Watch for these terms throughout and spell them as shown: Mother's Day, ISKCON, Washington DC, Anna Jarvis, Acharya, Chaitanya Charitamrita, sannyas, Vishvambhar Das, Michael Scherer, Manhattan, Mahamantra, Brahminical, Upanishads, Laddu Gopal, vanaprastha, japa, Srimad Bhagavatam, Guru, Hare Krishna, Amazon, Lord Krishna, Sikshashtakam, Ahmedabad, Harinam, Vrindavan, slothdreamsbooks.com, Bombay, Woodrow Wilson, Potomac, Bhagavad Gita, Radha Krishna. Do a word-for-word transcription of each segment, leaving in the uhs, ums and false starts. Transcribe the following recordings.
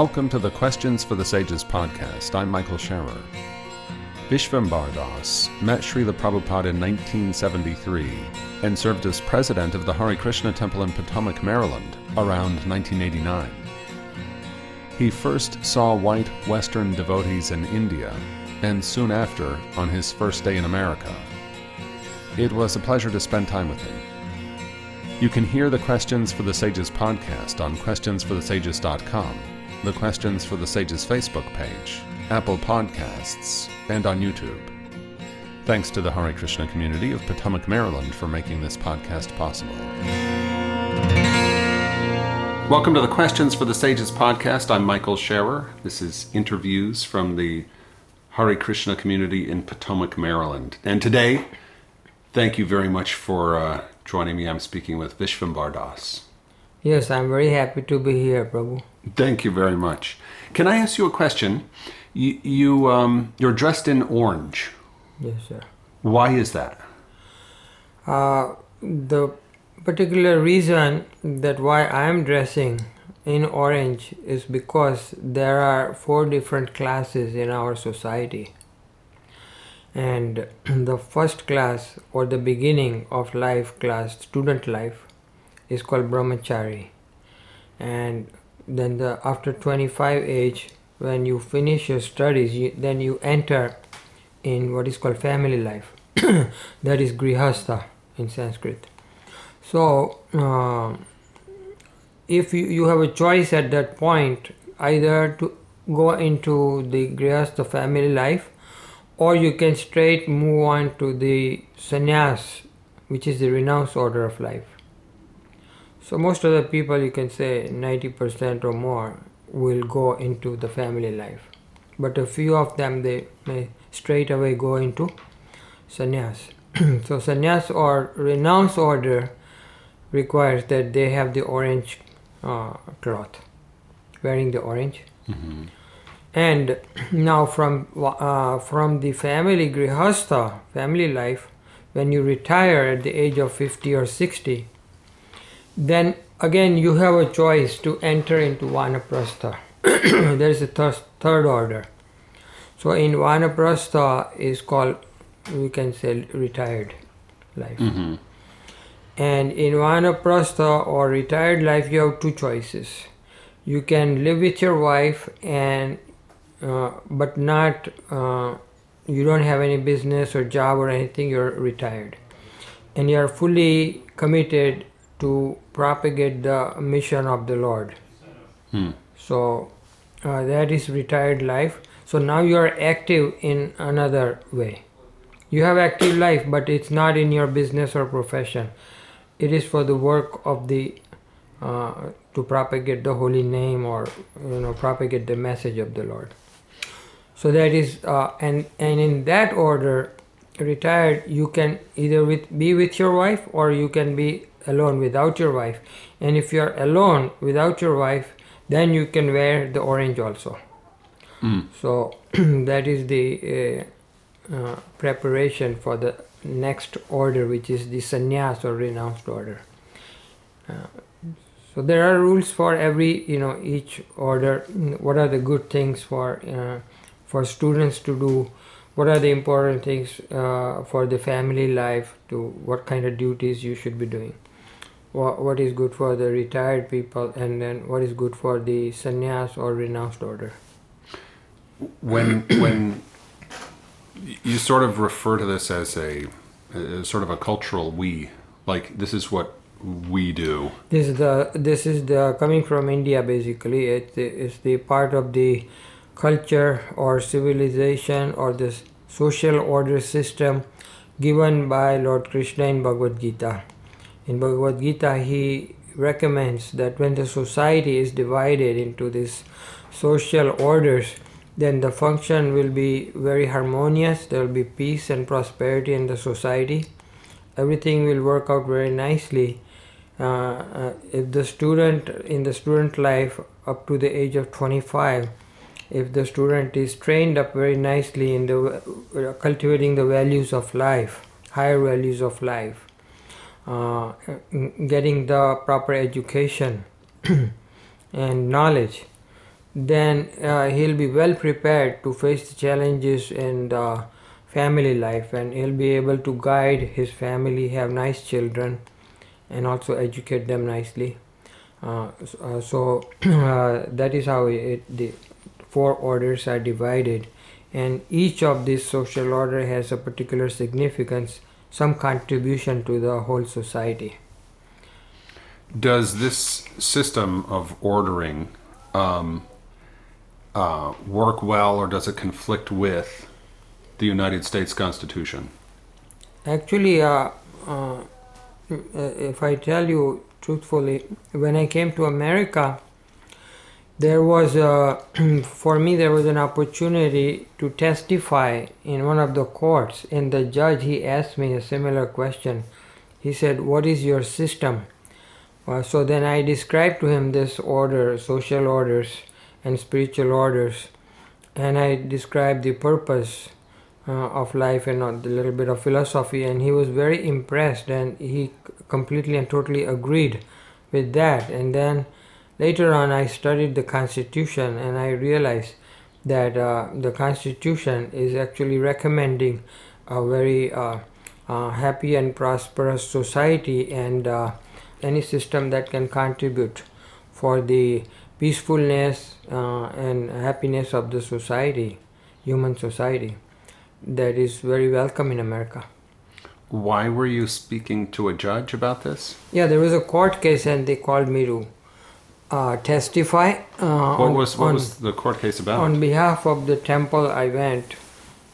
Welcome to the Questions for the Sages podcast. I'm Michael Scherer. Vishvambhar Das met Srila Prabhupada in nineteen seventy-three and served as president of the Hare Krishna temple in Potomac, Maryland around nineteen eighty-nine. He first saw white Western devotees in India and soon after on his first day in America. It was a pleasure to spend time with him. You can hear the Questions for the Sages podcast on questions for the sages dot com. The Questions for the Sages Facebook page, Apple Podcasts, and on YouTube. Thanks to the Hare Krishna community of Potomac, Maryland for making this podcast possible. Welcome to the Questions for the Sages podcast. I'm Michael Scherer. This is interviews from the Hare Krishna community in Potomac, Maryland. And today, thank you very much for uh, joining me. I'm speaking with Vishvambhar Das. Yes, I'm very happy to be here, Prabhu. Thank you very much. Can I ask you a question? You, you, um, you're dressed in orange. Yes, sir. Why is that? Uh, the particular reason that why I'm dressing in orange is because there are four different classes in our society. And the first class, or the beginning of life class, student life, is called Brahmachari. And then the after twenty-five age, when you finish your studies, you, then you enter in what is called family life. That is Grihastha in Sanskrit. So, uh, if you, you have a choice at that point, either to go into the Grihastha family life, or you can straight move on to the sannyas, which is the renounced order of life. So most of the people, you can say ninety percent or more, will go into the family life. But a few of them, they may straight away go into sannyas. So sannyas or renounced order requires that they have the orange uh, cloth, wearing the orange. Mm-hmm. And now from uh, from the family grihastha, family life, when you retire at the age of fifty or sixty, then again you have a choice to enter into vanaprastha. There is a th- third order. So in vanaprastha is called, we can say, retired life. Mm-hmm. And in vanaprastha or retired life you have two choices. You can live with your wife and uh, but not, uh, you don't have any business or job or anything, you're retired. And you're fully committed to propagate the mission of the Lord. Hmm. So uh, that is retired life. So now you are active in another way. You have active life, but it's not in your business or profession. It is for the work of the, uh, to propagate the holy name, or, you know, propagate the message of the Lord. So that is, uh, and, and in that order, retired, you can either with, be with your wife, or you can be alone without your wife. And if you are alone without your wife, then you can wear the orange also. Mm. So that is the uh, uh, preparation for the next order, which is the sannyas or renounced order. Uh, so there are rules for every, you know, each order. What are the good things for uh, for students to do? What are the important things uh, for the family life? To what kind of duties you should be doing? What, what is good for the retired people, and then what is good for the sannyas or renounced order? When when you sort of refer to this as a, a sort of a cultural we, like this is what we do. This is the this is the coming from India basically. It is the part of the culture or civilization or this social order system given by Lord Krishna in Bhagavad Gita. In Bhagavad Gita, he recommends that when the society is divided into these social orders, then the function will be very harmonious. There will be peace and prosperity in the society. Everything will work out very nicely. Uh, uh, if the student, in the student life up to the age of twenty-five, if the student is trained up very nicely in the uh, cultivating the values of life, higher values of life, uh, getting the proper education and knowledge, then uh, he'll be well prepared to face the challenges in uh, family life, and he'll be able to guide his family, have nice children, and also educate them nicely. Uh, so, so uh, that is how it, the four orders are divided, and each of these social order has a particular significance, some contribution to the whole society. Does this system of ordering um, uh, work well, or does it conflict with the United States Constitution? Actually, uh, uh, if I tell you truthfully, when I came to America, there was a, for me there was an opportunity to testify in one of the courts, and the judge, he asked me a similar question. He said, "What is your system?" Uh, so then I described to him this order, social orders and spiritual orders, and I described the purpose uh, of life and a little bit of philosophy, and he was very impressed, and he completely and totally agreed with that. And then later on I studied the Constitution, and I realized that uh, the Constitution is actually recommending a very uh, uh, happy and prosperous society, and uh, any system that can contribute for the peacefulness uh, and happiness of the society, human society, that is very welcome in America. Why were you speaking to a judge about this? Yeah, there was a court case, and they called me to uh, testify. Uh, what on, was what on, was the court case about? On behalf of the temple I went.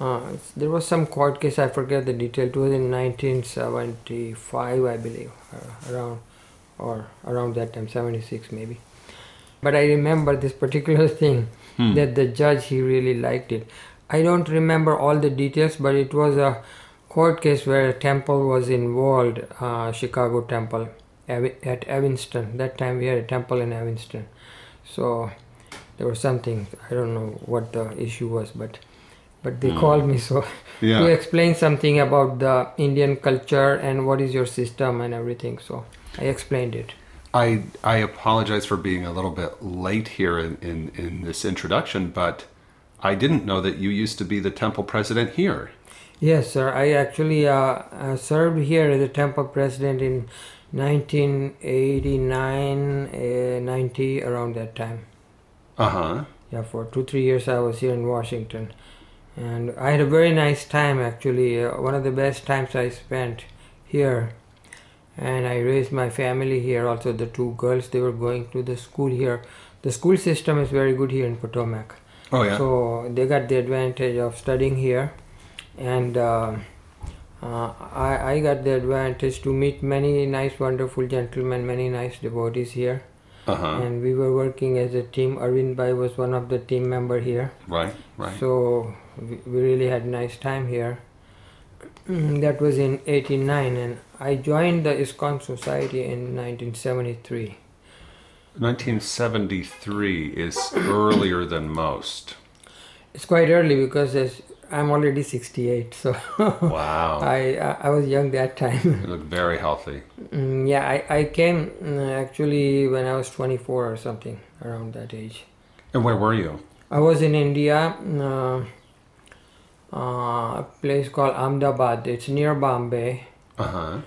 Uh, there was some court case, I forget the detail, it was in nineteen seventy-five, I believe, uh, around or around that time, seventy-six maybe. But I remember this particular thing, hmm. that the judge, he really liked it. I don't remember all the details, but it was a court case where a temple was involved, uh, Chicago temple at Evanston. That time we had a temple in Evanston. So there was something, I don't know what the issue was, but... But they mm. called me so yeah. to explain something about the Indian culture and what is your system and everything. So I explained it. I I apologize for being a little bit late here in, in, in this introduction, but I didn't know that you used to be the temple president here. Yes, sir. I actually uh, I served here as a temple president in nineteen eighty-nine, uh, ninety, around that time. Uh-huh. Yeah, for two, three years I was here in Washington. And I had a very nice time, actually, uh, one of the best times I spent here. And I raised my family here, also the two girls, they were going to the school here. The school system is very good here in Potomac. Oh, yeah. So they got the advantage of studying here. And uh, uh, I, I got the advantage to meet many nice, wonderful gentlemen, many nice devotees here. Uh-huh. And we were working as a team. Arvind Bhai was one of the team member here. Right, right. So we really had a nice time here. That was in eighty-nine, and I joined the ISKCON Society in nineteen seventy-three. nineteen seventy-three is earlier than most. It's quite early because I'm already sixty-eight, so wow. I, I I was young that time. You look very healthy. Mm, yeah, I, I came actually when I was twenty-four or something, around that age. And where were you? I was in India, uh, uh, a place called Ahmedabad. It's near Bombay. Uh-huh.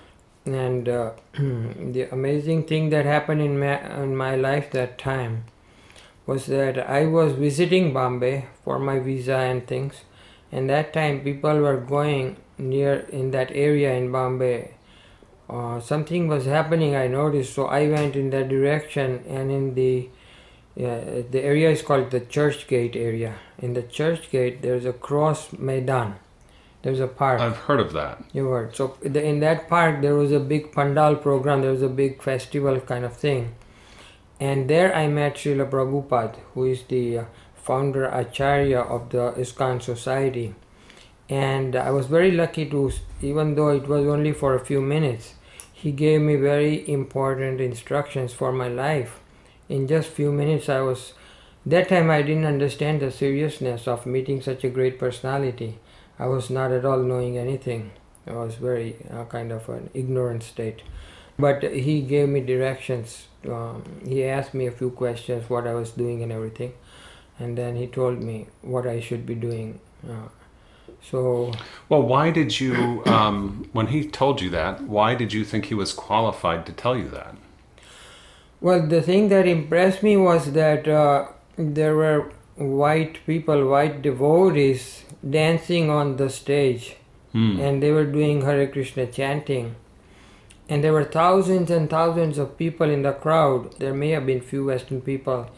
And uh, the amazing thing that happened in my, in my life that time was that I was visiting Bombay for my visa and things. And that time people were going near in that area in Bombay. Uh, something was happening, I noticed, so I went in that direction, and in the uh, the area is called the Church Gate area. In the Church Gate there's a cross maidan. There's a park. I've heard of that. You heard. So the, in that park there was a big pandal program, there was a big festival kind of thing. And there I met Srila Prabhupada, who is the uh, founder Acharya of the ISKCON Society, and I was very lucky to, even though it was only for a few minutes, he gave me very important instructions for my life. In just few minutes I was, that time I didn't understand the seriousness of meeting such a great personality. I was not at all knowing anything. I was very uh, kind of an ignorant state. But he gave me directions. Um, he asked me a few questions, what I was doing and everything. And then he told me what I should be doing. Uh, so, Well, why did you, um, when he told you that, why did you think he was qualified to tell you that? Well, the thing that impressed me was that uh, there were white people, white devotees, dancing on the stage. Hmm. And they were doing Hare Krishna chanting. And there were thousands and thousands of people in the crowd. There may have been few Western people,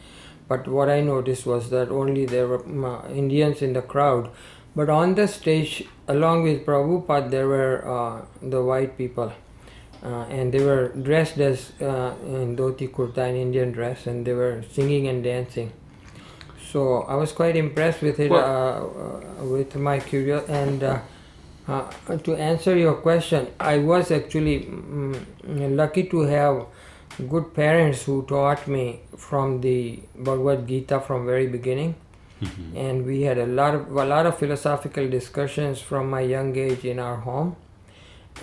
but what I noticed was that only there were Indians in the crowd. But on the stage, along with Prabhupada, there were uh, the white people. Uh, and they were dressed as uh, in dhoti kurta, an Indian dress, and they were singing and dancing. So I was quite impressed with it, well, uh, uh, with my curiosity. And uh, Uh, to answer your question, I was actually um, lucky to have good parents who taught me from the Bhagavad Gita from very beginning, mm-hmm. and we had a lot of a lot of philosophical discussions from my young age in our home,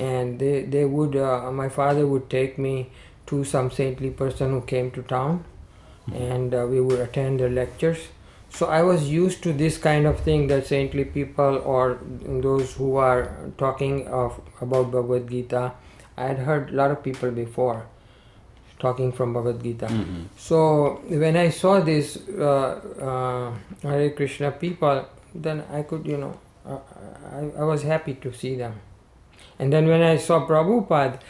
and they they would uh, my father would take me to some saintly person who came to town, mm-hmm. and uh, we would attend their lectures. So I was used to this kind of thing, that saintly people or those who are talking of about Bhagavad Gita, I had heard a lot of people before talking from Bhagavad Gita. Mm-hmm. So when I saw this uh, uh, Hare Krishna people, then I could, you know, uh, I, I was happy to see them. And then when I saw Prabhupada,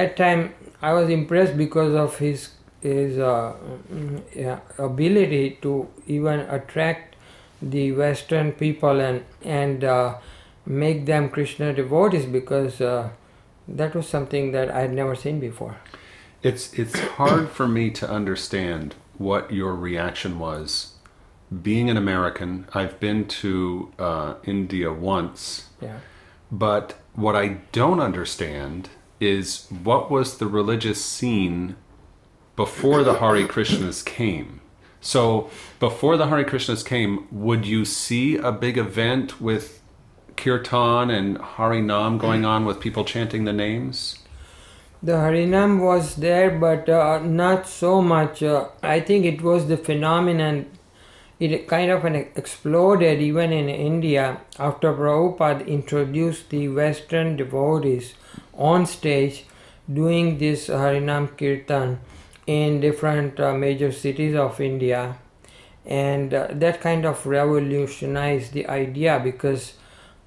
that time I was impressed because of his his uh, ability to even attract the Western people and, and uh, make them Krishna devotees, because uh, that was something that I had never seen before. It's it's hard for me to understand what your reaction was. Being an American, I've been to uh, India once, yeah. but what I don't understand is what was the religious scene before the Hare Krishnas came. So before the Hare Krishnas came, would you see a big event with Kirtan and Harinam going on with people chanting the names? The Harinam was there, but uh, not so much. Uh, I think it was the phenomenon. It kind of an exploded even in India after Prabhupada introduced the Western devotees on stage doing this Harinam Kirtan in different uh, major cities of India, and uh, that kind of revolutionized the idea, because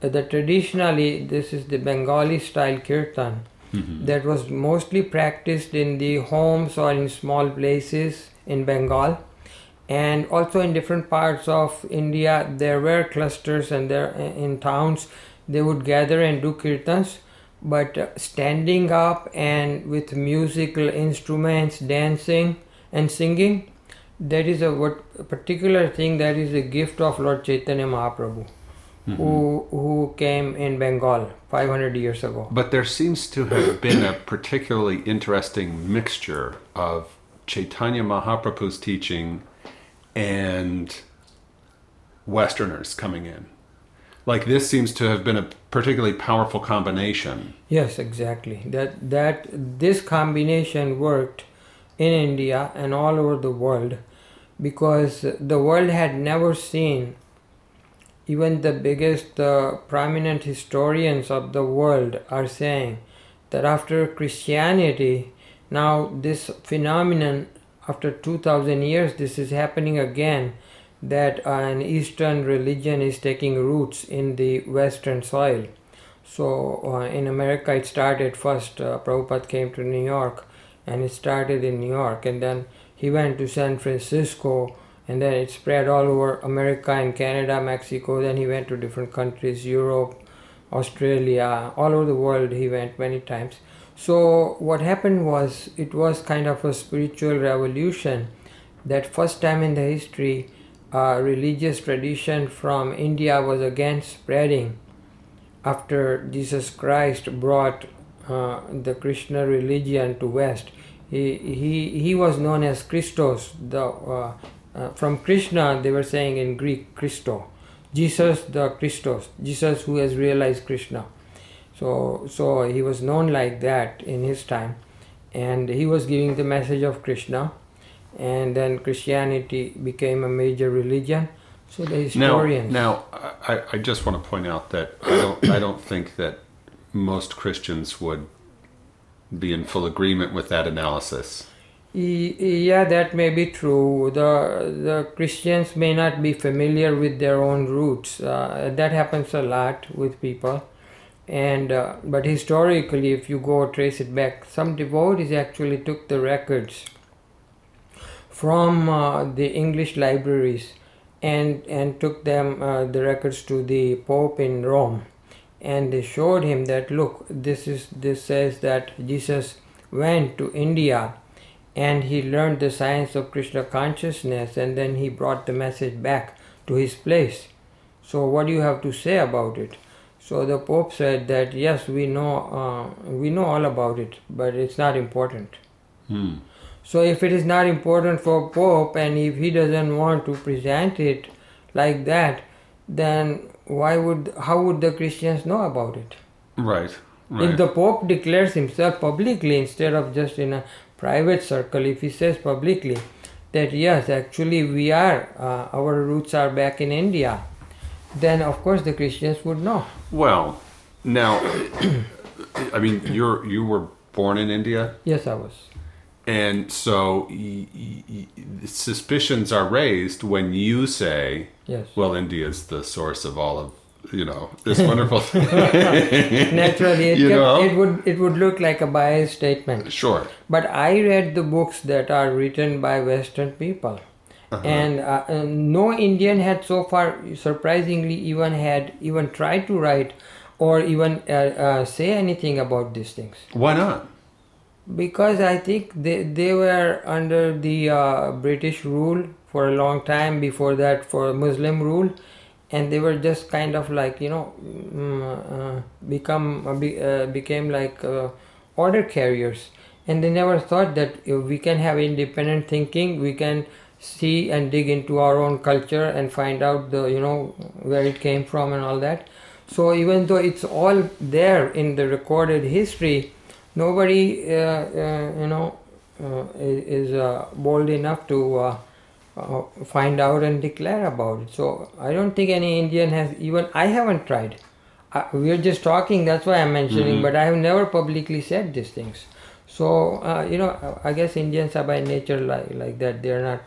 uh, the traditionally this is the Bengali style Kirtan, mm-hmm. that was mostly practiced in the homes or in small places in Bengal, and also in different parts of India there were clusters, and there in towns they would gather and do Kirtans. But standing up and with musical instruments, dancing and singing, that is a, what, a particular thing that is a gift of Lord Chaitanya Mahaprabhu, mm-hmm. who who came in Bengal five hundred years ago. But there seems to have been a particularly interesting mixture of Chaitanya Mahaprabhu's teaching and Westerners coming in. Like, this seems to have been a particularly powerful combination. Yes, exactly. That that this combination worked in India and all over the world, because the world had never seen, even the biggest uh, prominent historians of the world are saying that after Christianity, now this phenomenon, after two thousand years, this is happening again, that an Eastern religion is taking roots in the Western soil. So uh, in America it started first, uh, Prabhupada came to New York, and it started in New York, and then he went to San Francisco, and then it spread all over America and Canada, Mexico, then he went to different countries, Europe, Australia, all over the world he went many times. So what happened was, it was kind of a spiritual revolution, that first time in the history Uh, religious tradition from India was again spreading after Jesus Christ brought uh, the Krishna religion to West. He he, he was known as Christos. The, uh, uh, from Krishna they were saying in Greek, Christo. Jesus the Christos. Jesus who has realized Krishna. So, so he was known like that in his time. and he was giving the message of Krishna, and then Christianity became a major religion. So the historians. Now, now I, I just want to point out that I don't I don't think that most Christians would be in full agreement with that analysis. Yeah, that may be true. The the Christians may not be familiar with their own roots. Uh, that happens a lot with people. And uh, but historically, if you go trace it back, some devotees actually took the records from uh, the English libraries and, and took them uh, the records to the Pope in Rome. And they showed him that, look, this is this says that Jesus went to India and he learned the science of Krishna consciousness, and then he brought the message back to his place. So what do you have to say about it? So the Pope said that, yes, we know uh, we know all about it, but it's not important. Hmm. So if it is not important for Pope, and if he doesn't want to present it like that, then why would how would the Christians know about it? Right. Right. If the Pope declares himself publicly instead of just in a private circle, if he says publicly that yes, actually we are, uh, our roots are back in India, then of course the Christians would know. Well, now, I mean, you're you were born in India? Yes, I was. And so y- y- suspicions are raised when you say, yes, well, India is the source of all of, you know, this wonderful thing. Naturally, it, you can, know? it would it would look like a biased statement. Sure. But I read the books that are written by Western people. Uh-huh. And uh, no Indian had so far, surprisingly, even had, even tried to write or even uh, uh, say anything about these things. Why not? Because I think they, they were under the uh, British rule for a long time, before that for Muslim rule. And they were just kind of like, you know, uh, become uh, became like uh, order carriers. And they never thought that we can have independent thinking, we can see and dig into our own culture and find out, the you know, where it came from and all that. So even though it's all there in the recorded history, nobody, uh, uh, you know, uh, is uh, bold enough to... Uh, Uh, find out and declare about it. So I don't think any Indian has, even I haven't tried. Uh, we're just talking, that's why I'm mentioning, mm-hmm. but I have never publicly said these things. So, uh, you know, I guess Indians are by nature like, like that. They're not,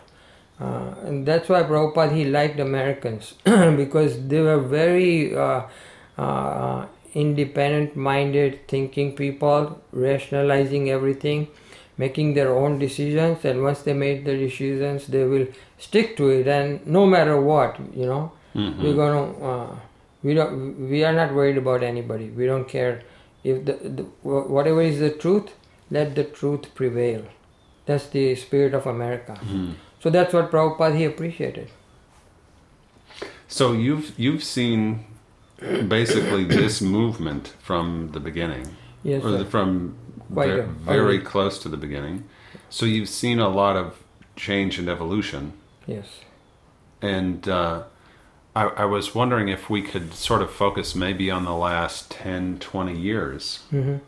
uh, and that's why Prabhupada, he liked Americans because they were very uh, uh, independent-minded thinking people, rationalizing everything, making their own decisions, and once they made the decisions, they will stick to it, and no matter what, you know, mm-hmm. we're gonna, uh, we don't, we are not worried about anybody. We don't care if the, the whatever is the truth, let the truth prevail. That's the spirit of America. Mm-hmm. So that's what Prabhupada, he appreciated. So you've you've seen basically this movement from the beginning, yes, or the, from. Very, very close to the beginning. So you've seen a lot of change and evolution. Yes. And uh, I, I was wondering if we could sort of focus maybe on the last ten, twenty years, mm-hmm.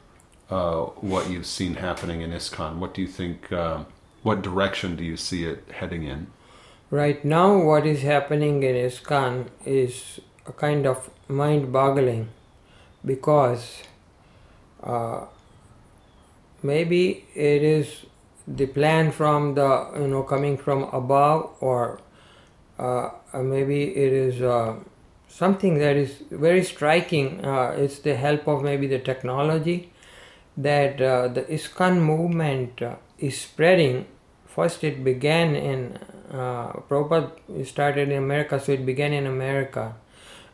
uh, what you've seen happening in ISKCON. What do you think, uh, what direction do you see it heading in? Right now, what is happening in ISKCON is a kind of mind-boggling because... Uh, Maybe it is the plan from the, you know, coming from above, or uh, maybe it is uh, something that is very striking. Uh, it's the help of maybe the technology that uh, the ISKCON movement uh, is spreading. First it began in, uh, Prabhupada started in America, so it began in America.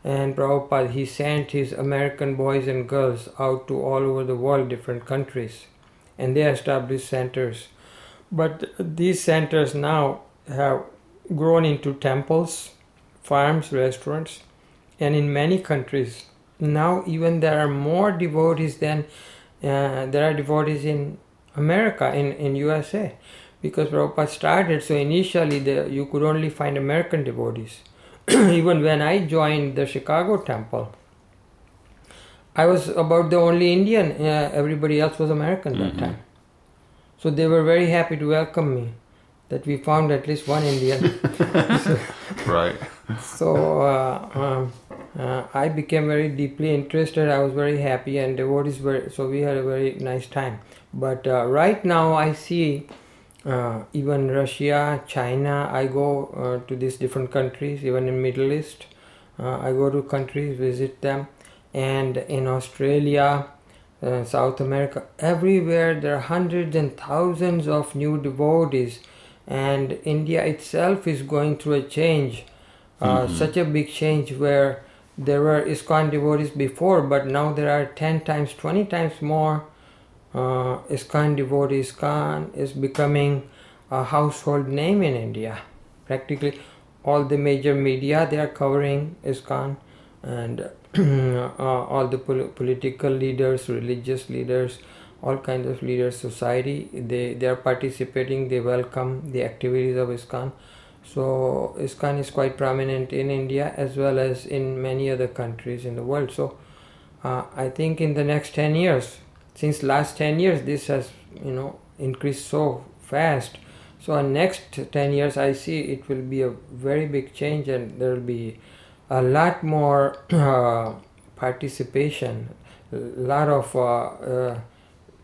And Prabhupada, he sent his American boys and girls out to all over the world, different countries. And they established centers. But these centers now have grown into temples, farms, restaurants, and in many countries. Now even there are more devotees than uh, there are devotees in America, in, in U S A, because Prabhupada started, so initially the, you could only find American devotees. Even when I joined the Chicago temple, I was about the only Indian, uh, everybody else was American that mm-hmm. time. So they were very happy to welcome me, that we found at least one Indian. so, right. So uh, um, uh, I became very deeply interested. I was very happy, and devotees were, so we had a very nice time. But uh, right now I see uh, even Russia, China, I go uh, to these different countries, even in Middle East. Uh, I go to countries, visit them, and in Australia, uh, South America, everywhere there are hundreds and thousands of new devotees, and India itself is going through a change, uh, mm-hmm. such a big change where there were ISKCON devotees before, but now there are ten times, twenty times more uh, ISKCON devotees. ISKCON is becoming a household name in India. Practically all the major media, they are covering ISKCON, and uh, all the pol- political leaders, religious leaders, all kinds of leaders, society, they, they are participating, they welcome the activities of ISKCON. So ISKCON is quite prominent in India as well as in many other countries in the world. So uh, I think in the next ten years, since last ten years, this has, you know, increased so fast. So in next ten years, I see it will be a very big change, and there will be a lot more uh, participation, a lot of uh, uh,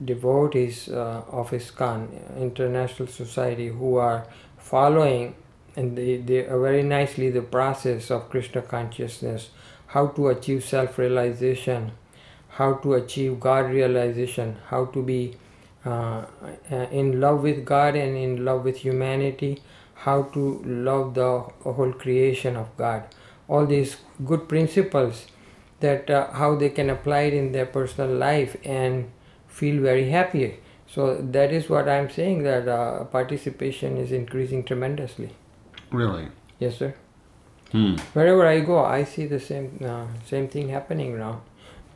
devotees uh, of ISKCON, international society, who are following, and they, they are very nicely, the process of Krishna consciousness, how to achieve self-realization, how to achieve God realization, how to be uh, in love with God and in love with humanity, how to love the whole creation of God. All these good principles, that uh, how they can apply it in their personal life and feel very happy. So that is what I'm saying, that uh, participation is increasing tremendously. Really? Yes, sir. Hmm. Wherever I go, I see the same uh, same thing happening now.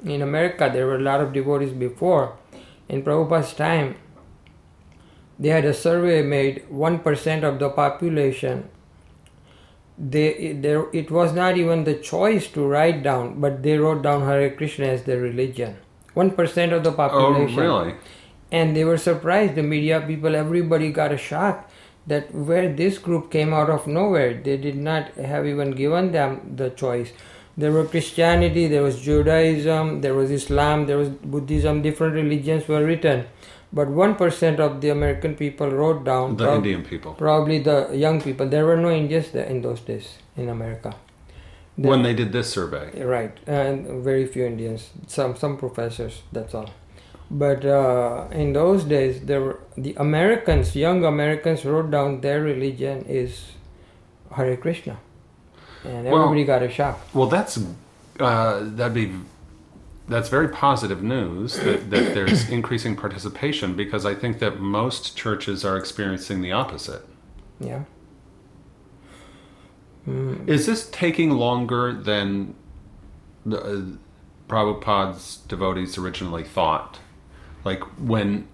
In America, there were a lot of devotees before. In Prabhupada's time, they had a survey made, one percent of the population. They, there, it was not even the choice to write down, but they wrote down Hare Krishna as their religion. one percent of the population. Oh, really? And they were surprised, the media people, everybody got a shock that where this group came out of nowhere. They did not have even given them the choice. There were Christianity, there was Judaism, there was Islam, there was Buddhism, different religions were written. But one percent of the American people wrote down... The prob- Indian people. Probably the young people. There were no Indians there in those days in America. The, when they did this survey. Right. And very few Indians. Some some professors, that's all. But uh, in those days, there were, the Americans, young Americans wrote down their religion is Hare Krishna. And everybody well, got a shock. Well, that's uh, that'd be... That's very positive news that, that there's increasing participation, because I think that most churches are experiencing the opposite. Yeah. Mm. Is this taking longer than the, uh, Prabhupada's devotees originally thought? Like when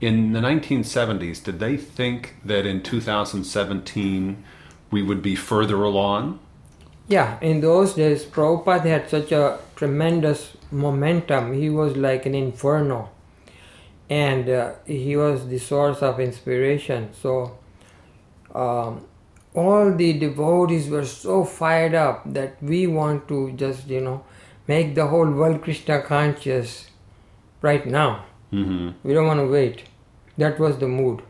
in the nineteen seventies, did they think that in two thousand seventeen we would be further along? Yeah, in those days, Prabhupada had such a tremendous momentum. He was like an inferno. And uh, he was the source of inspiration. So um, all the devotees were so fired up that we want to just, you know, make the whole world Krishna conscious right now. Mm-hmm. We don't want to wait. That was the mood.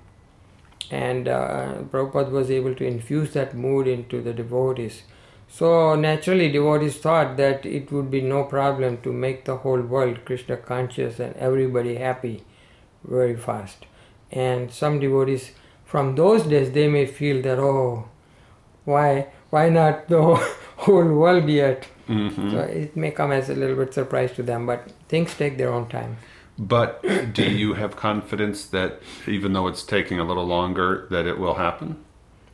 And uh, Prabhupada was able to infuse that mood into the devotees. So naturally, devotees thought that it would be no problem to make the whole world Krishna conscious and everybody happy very fast. And some devotees from those days, they may feel that, oh, why why not the whole world yet? Mm-hmm. So it may come as a little bit surprise to them, but things take their own time. But do you have confidence that even though it's taking a little longer, that it will happen?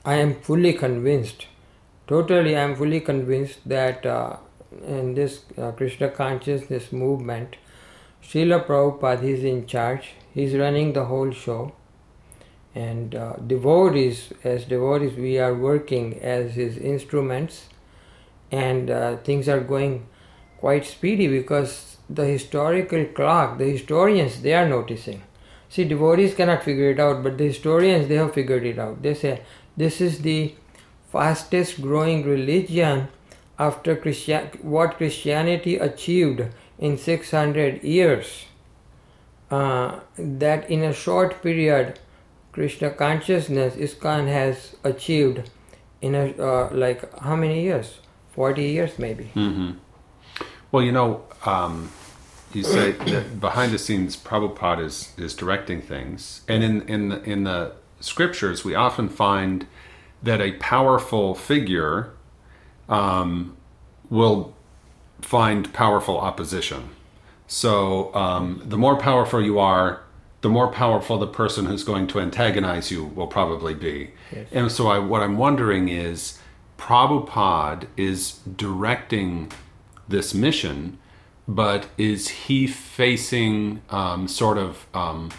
I am fully convinced. Totally, I am fully convinced that uh, in this uh, Krishna consciousness movement, Srila Prabhupada is in charge. He is running the whole show. And uh, devotees, as devotees, we are working as his instruments. And uh, things are going quite speedy because the historical clock, the historians, they are noticing. See, devotees cannot figure it out, but the historians, they have figured it out. They say this is the fastest growing religion after Christian, what Christianity achieved in six hundred years. Uh, that in a short period, Krishna consciousness, ISKCON has achieved in a, uh, like how many years? forty years maybe. Mm-hmm. Well, you know, um, you say that behind the scenes Prabhupada is, is directing things. And in, in, the, in the scriptures, we often find that a powerful figure um, will find powerful opposition. So um, the more powerful you are, the more powerful the person who's going to antagonize you will probably be. Yes. And so I, what I'm wondering is, Prabhupada is directing this mission, but is he facing um, sort of um,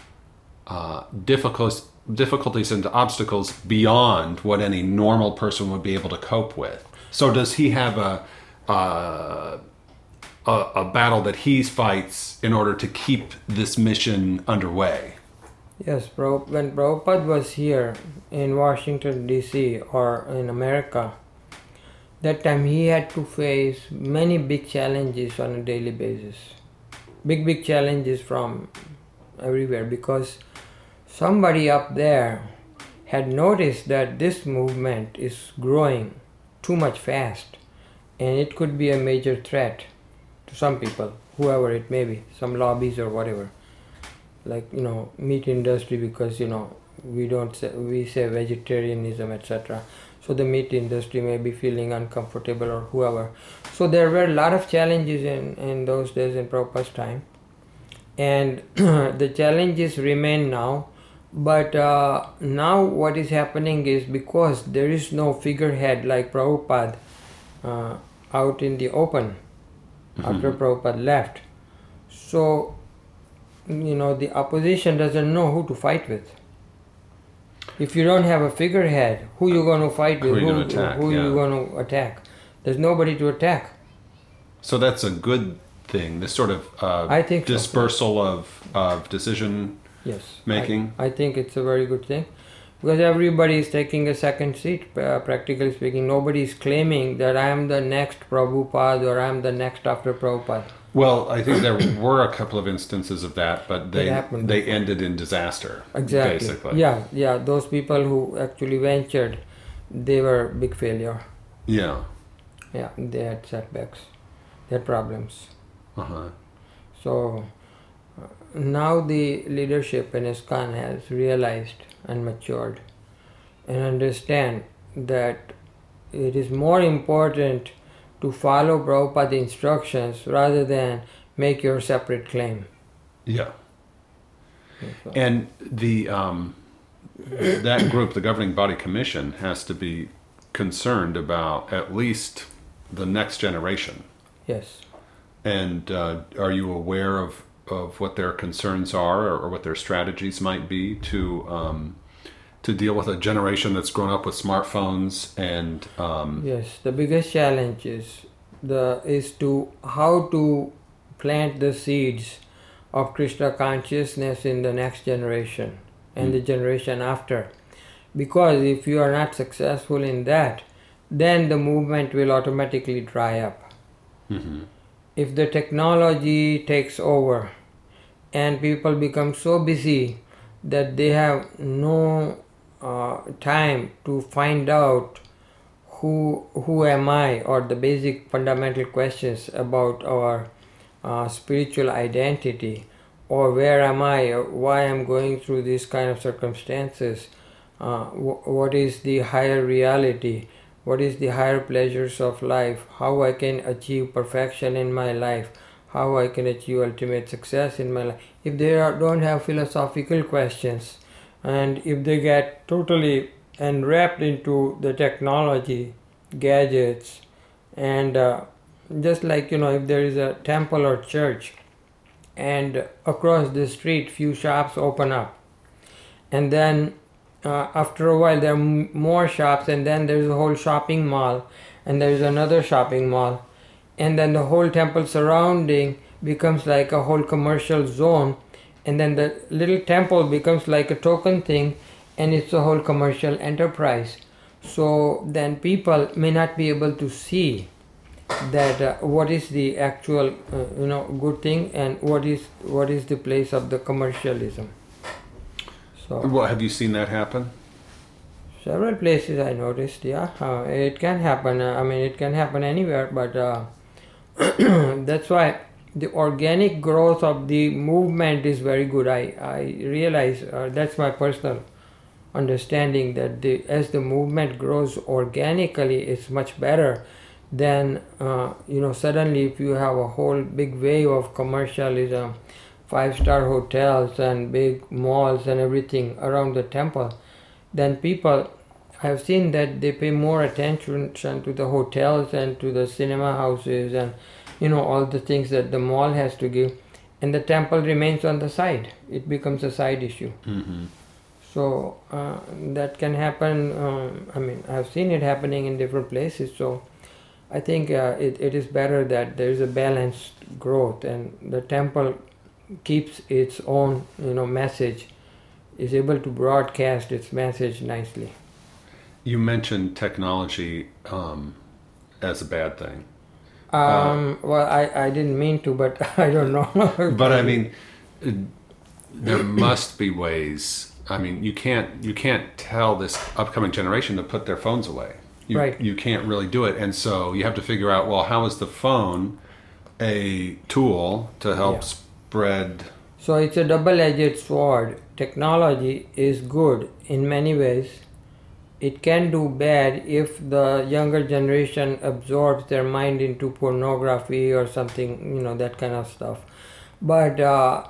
uh, difficult, difficulties and obstacles beyond what any normal person would be able to cope with? So does he have a... Uh, A, a battle that he fights in order to keep this mission underway? Yes, when Prabhupada was here in Washington D C or in America, that time he had to face many big challenges on a daily basis. Big, big challenges from everywhere, because somebody up there had noticed that this movement is growing too much fast and it could be a major threat to some people, whoever it may be, some lobbies or whatever, like, you know, meat industry, because, you know, we don't say, we say vegetarianism, et cetera. So the meat industry may be feeling uncomfortable or whoever. So there were a lot of challenges in, in those days in Prabhupada's time. And the challenges remain now. But uh, now what is happening is, because there is no figurehead like Prabhupada uh, out in the open, after Prabhupada left. So, you know, the opposition doesn't know who to fight with. If you don't have a figurehead, who you going to fight with? Who you going to attack? Who yeah. you going to attack? There's nobody to attack. So that's a good thing, this sort of uh, I think dispersal so. of, of decision yes. making? I, I think it's a very good thing. Because everybody is taking a second seat, uh, practically speaking. Nobody is claiming that I am the next Prabhupada or I am the next after Prabhupada. Well, I think there were a couple of instances of that, but they they ended in disaster. Exactly. Basically. Yeah, yeah. Those people who actually ventured, they were a big failure. Yeah. Yeah, they had setbacks, they had problems. Uh huh. So now the leadership in ISKCON has realized and matured and understand that it is more important to follow Prabhupada's instructions rather than make your separate claim. Yeah. And the um, that group, the governing body commission, has to be concerned about at least the next generation. Yes. And uh, are you aware of of what their concerns are, or, or what their strategies might be to um, to deal with a generation that's grown up with smartphones and um, yes, the biggest challenge is the is to how to plant the seeds of Krishna consciousness in the next generation and mm. the generation after, because if you are not successful in that, then the movement will automatically dry up. Mm-hmm. If the technology takes over and people become so busy that they have no uh, time to find out who who am I, or the basic fundamental questions about our uh, spiritual identity, or where am I, or why I'm going through these kind of circumstances, uh, w- what is the higher reality, what is the higher pleasures of life, how I can achieve perfection in my life, how I can achieve ultimate success in my life. If they are, don't have philosophical questions, and if they get totally enwrapped into the technology, gadgets, and uh, just like, you know, if there is a temple or church, and across the street few shops open up, and then Uh, after a while there are m- more shops, and then there's a whole shopping mall, and there's another shopping mall, and then the whole temple surrounding becomes like a whole commercial zone, And then the little temple becomes like a token thing, and it's a whole commercial enterprise. So then people may not be able to see that uh, what is the actual uh, you know good thing and what is what is the place of the commercialism. So well, have you seen that happen? Several places I noticed, yeah. Uh, it can happen. Uh, I mean, it can happen anywhere, but uh, that's why the organic growth of the movement is very good. I, I realize, uh, that's my personal understanding, that the, as the movement grows organically, it's much better than, uh, you know, suddenly if you have a whole big wave of commercialism, five-star hotels and big malls and everything around the temple, then people have seen that they pay more attention to the hotels and to the cinema houses and, you know, all the things that the mall has to give, and the temple remains on the side. It becomes a side issue. Mm-hmm. So uh, that can happen. Um, I mean, I've seen it happening in different places. So I think uh, it, it is better that there is a balanced growth, and the temple keeps its own, you know, message, is able to broadcast its message nicely. You mentioned technology um, as a bad thing. Um, uh, well, I, I didn't mean to, but I don't know. But I mean, there must be ways. I mean, you can't you can't tell this upcoming generation to put their phones away. You, right. You can't really do it, and so you have to figure out, well, how is the phone a tool to help yeah. spread? So it's a double-edged sword. Technology is good in many ways. It can do bad if the younger generation absorbs their mind into pornography or something, you know, that kind of stuff. But uh,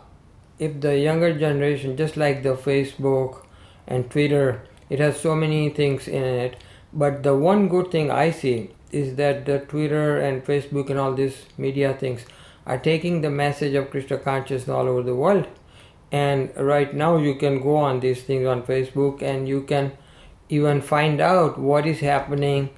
if the younger generation, just like the Facebook and Twitter, it has so many things in it. But the one good thing I see is that the Twitter and Facebook and all these media things are taking the message of Krishna consciousness all over the world. And right now you can go on these things on Facebook, and you can even find out what is happening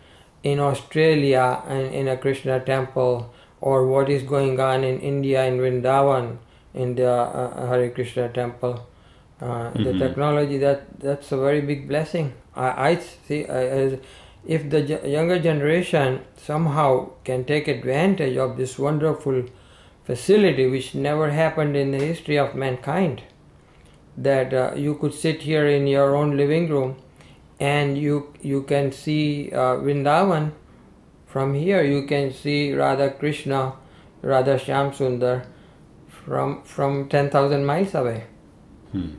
in Australia and in a Krishna temple, or what is going on in India, in Vrindavan, in the uh, Hare Krishna temple. Uh, mm-hmm. The technology, that that's a very big blessing. I, I see I, as if the younger generation somehow can take advantage of this wonderful facility, which never happened in the history of mankind, that uh, you could sit here in your own living room, and you you can see uh, Vrindavan from here. You can see Radha Krishna, Radha Shyam Sundar from from ten thousand miles away. Hmm.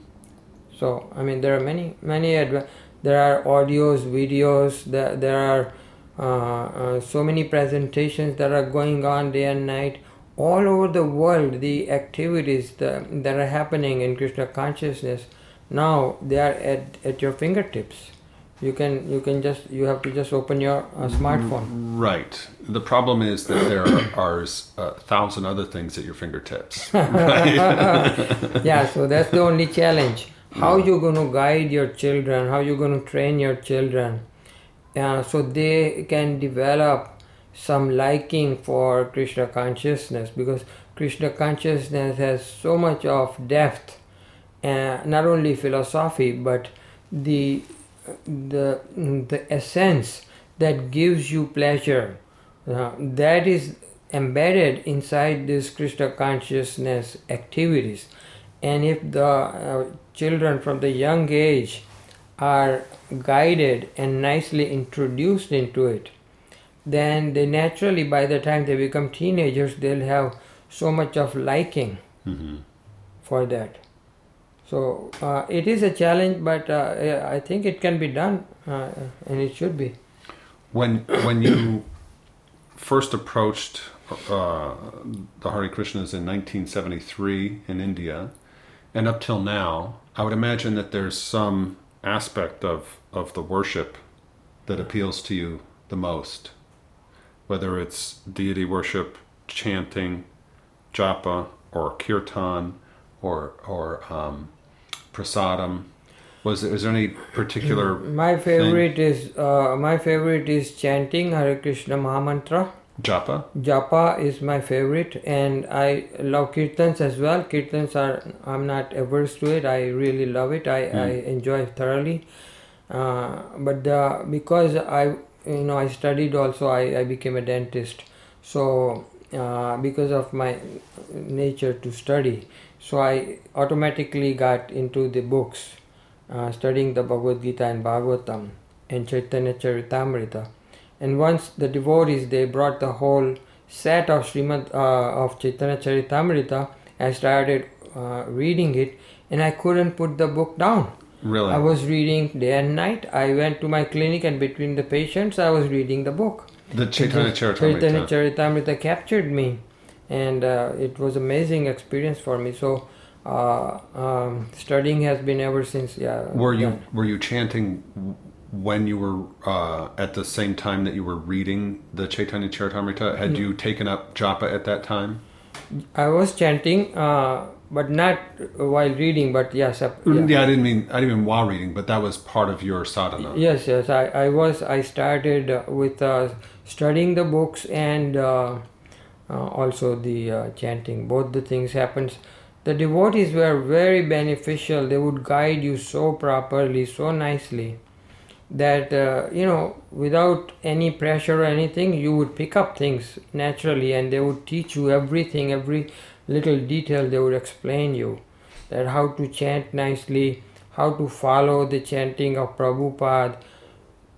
So I mean, there are many many adv- there are audios, videos. There there are uh, uh, so many presentations that are going on day and night all over the world. The activities that, that are happening in Krishna consciousness now, they are at at your fingertips. You can you can just you have to just open your uh, smartphone. Right. The problem is that there are a thousand other things at your fingertips. Right? Yeah. So that's the only challenge. How yeah. you going to guide your children? How you going to train your children? Uh, so they can develop some liking for Krishna consciousness, because Krishna consciousness has so much of depth, and uh, not only philosophy, but the the the essence that gives you pleasure, uh, that is embedded inside this Krishna consciousness activities. And if the uh, children from the young age are guided and nicely introduced into it, then they naturally, by the time they become teenagers, they'll have so much of liking mm-hmm. for that. So uh, it is a challenge, but uh, I think it can be done, uh, and it should be. When when you first approached uh, the Hare Krishnas in nineteen seventy-three in India, and up till now, I would imagine that there's some aspect of, of the worship that appeals to you the most, whether it's deity worship, chanting, japa, or kirtan, or or um, prasadam. Was there, is there any particular my favorite thing? is uh, my favorite is chanting Hare Krishna Mahamantra. Japa? Japa is my favorite, and I love Kirtans as well. Kirtans are, I'm not averse to it. I really love it. I, mm. I enjoy it thoroughly. Uh, but the, because I, you know, I studied also, I, I became a dentist. So uh, because of my nature to study, so I automatically got into the books, uh, studying the Bhagavad Gita and Bhagavatam and Chaitanya Charitamrita. And once the devotees, they brought the whole set of Srimad, uh, of Chaitanya Charitamrita. I started uh, reading it, and I couldn't put the book down. Really? I was reading day and night. I went to my clinic, and between the patients, I was reading the book. The Chaitanya Charitamrita. Chaitanya Charitamrita captured me, and uh, it was amazing experience for me. So uh, um, studying has been ever since. Yeah. Were you then. Were you chanting when you were uh, at the same time that you were reading the Chaitanya Charitamrita? Had you taken up japa at that time? I was chanting, uh, but not while reading. But yes, uh, yeah. yeah, I didn't mean I didn't mean while reading, but that was part of your sadhana. Yes, yes, I, I was. I started with uh, studying the books and uh, uh, also the uh, chanting. Both the things happened. The devotees were very beneficial. They would guide you so properly, so nicely, that uh, you know, without any pressure or anything, you would pick up things naturally, and they would teach you everything, every little detail. They would explain you that how to chant nicely, how to follow the chanting of Prabhupada,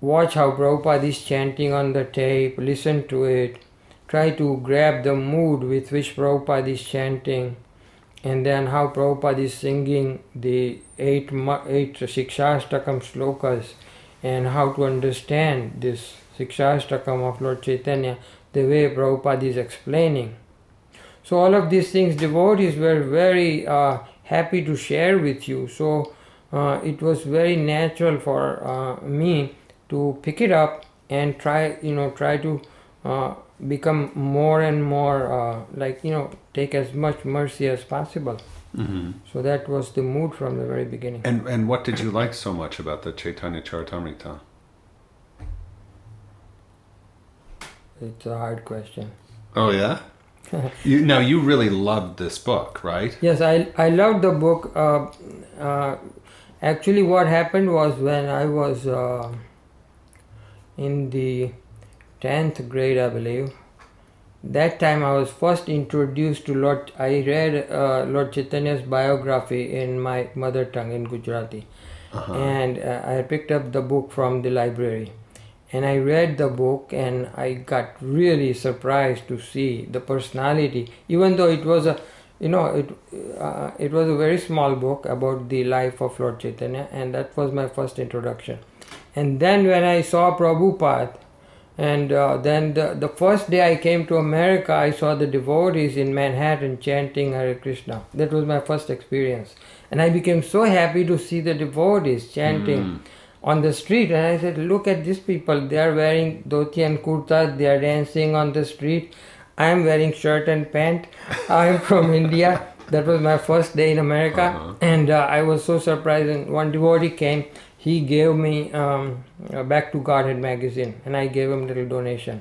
watch how Prabhupada is chanting on the tape, listen to it, try to grab the mood with which Prabhupada is chanting, and then how Prabhupada is singing the eight, eight Sikshashtakam shlokas, and how to understand this Sikshashtakam of Lord Chaitanya, the way Prabhupada is explaining. So all of these things, devotees were very uh, happy to share with you. So uh, it was very natural for uh, me to pick it up and try, you know, try to uh, become more and more, uh, like, you know, take as much mercy as possible. Mm-hmm. So that was the mood from the very beginning. And and what did you like so much about the Chaitanya Charitamrita? It's a hard question. Oh yeah? you, now you really loved this book, right? Yes, I I loved the book. Uh, uh, actually, what happened was when I was uh, in the tenth grade, I believe. That time I was first introduced to Lord, I read uh, Lord Chaitanya's biography in my mother tongue, in Gujarati. Uh-huh. And uh, I picked up the book from the library. And I read the book, and I got really surprised to see the personality. Even though it was a, you know, it, uh, it was a very small book about the life of Lord Chaitanya, and that was my first introduction. And then when I saw Prabhupada, And uh, then the, the first day I came to America, I saw the devotees in Manhattan chanting Hare Krishna. That was my first experience. And I became so happy to see the devotees chanting mm. on the street. And I said, look at these people. They are wearing dhoti and kurta. They are dancing on the street. I am wearing shirt and pant. I am from India. That was my first day in America. Uh-huh. And uh, I was so surprised. And one devotee came. He gave me um, Back to Godhead magazine, and I gave him a little donation.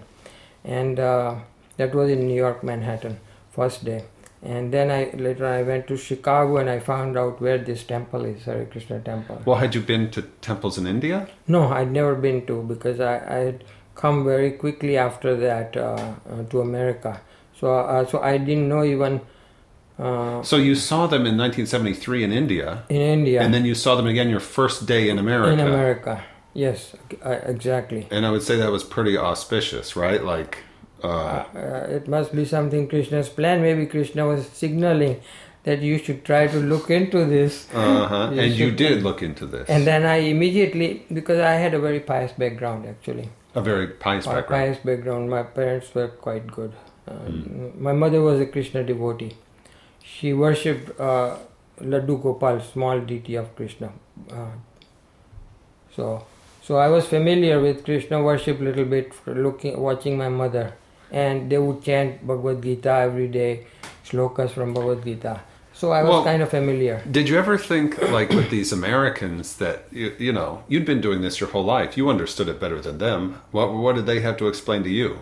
And uh, that was in New York, Manhattan, first day. And then I later I went to Chicago, and I found out where this temple is, Hare Krishna temple. Well, had you been to temples in India? No, I'd never been to, because I, I had come very quickly after that uh, uh, to America. So, uh, so I didn't know even... Uh, so you saw them in nineteen seventy-three in India. In India. And then you saw them again your first day in America. In America, yes, exactly. And I would say that was pretty auspicious, right? Like, uh, uh, it must be something Krishna's plan. Maybe Krishna was signaling that you should try to look into this. Uh-huh. You and should, you did look into this. And then I immediately, because I had a very pious background, actually. A very pious background. Pious background. My parents were quite good. Uh, mm. My mother was a Krishna devotee. She worshipped uh, Laddu Gopal, small deity of Krishna. Uh, so so I was familiar with Krishna worship a little bit, looking, watching my mother. And they would chant Bhagavad Gita every day, shlokas from Bhagavad Gita. So I was well, kind of familiar. Did you ever think, like with these Americans, that, you, you know, you'd been doing this your whole life. You understood it better than them. What, what did they have to explain to you?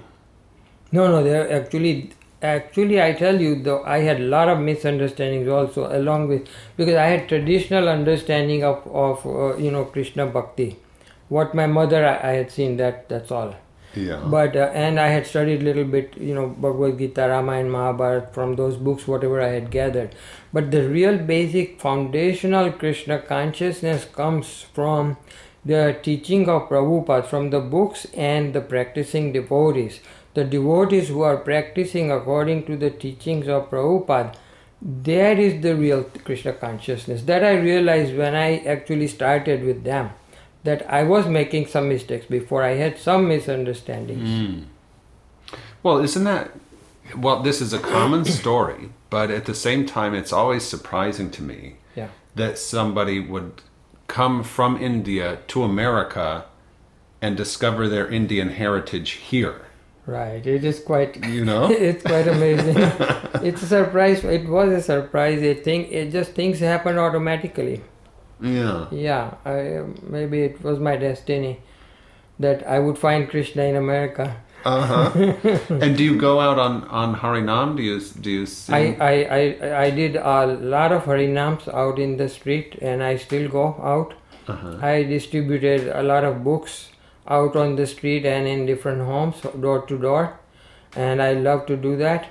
No, no, there actually, actually I tell you, though, I had a lot of misunderstandings also along with, because I had traditional understanding of, of uh, you know, Krishna Bhakti. What my mother, I, I had seen that, that's all. Yeah. But, uh, and I had studied a little bit, you know, Bhagavad Gita, Ramayana, Mahabharata, from those books, whatever I had gathered. But the real basic foundational Krishna consciousness comes from the teaching of Prabhupada, from the books and the practicing devotees. The devotees who are practicing according to the teachings of Prabhupada, that is the real Krishna consciousness. That I realized when I actually started with them, that I was making some mistakes before. I had some misunderstandings. Mm. Well, isn't that... Well, this is a common story, but at the same time, it's always surprising to me yeah. that somebody would come from India to America and discover their Indian heritage here. Right. It is quite... You know? It's quite amazing. It's a surprise. It was a surprise. It, think, it just things happen automatically. Yeah. Yeah. I, maybe it was my destiny that I would find Krishna in America. Uh-huh. And do you go out on, on Harinam? Do you do you sing? I, I, I, I did a lot of Harinams out in the street, and I still go out. Uh-huh. I distributed a lot of books out on the street and in different homes, door to door. And I love to do that.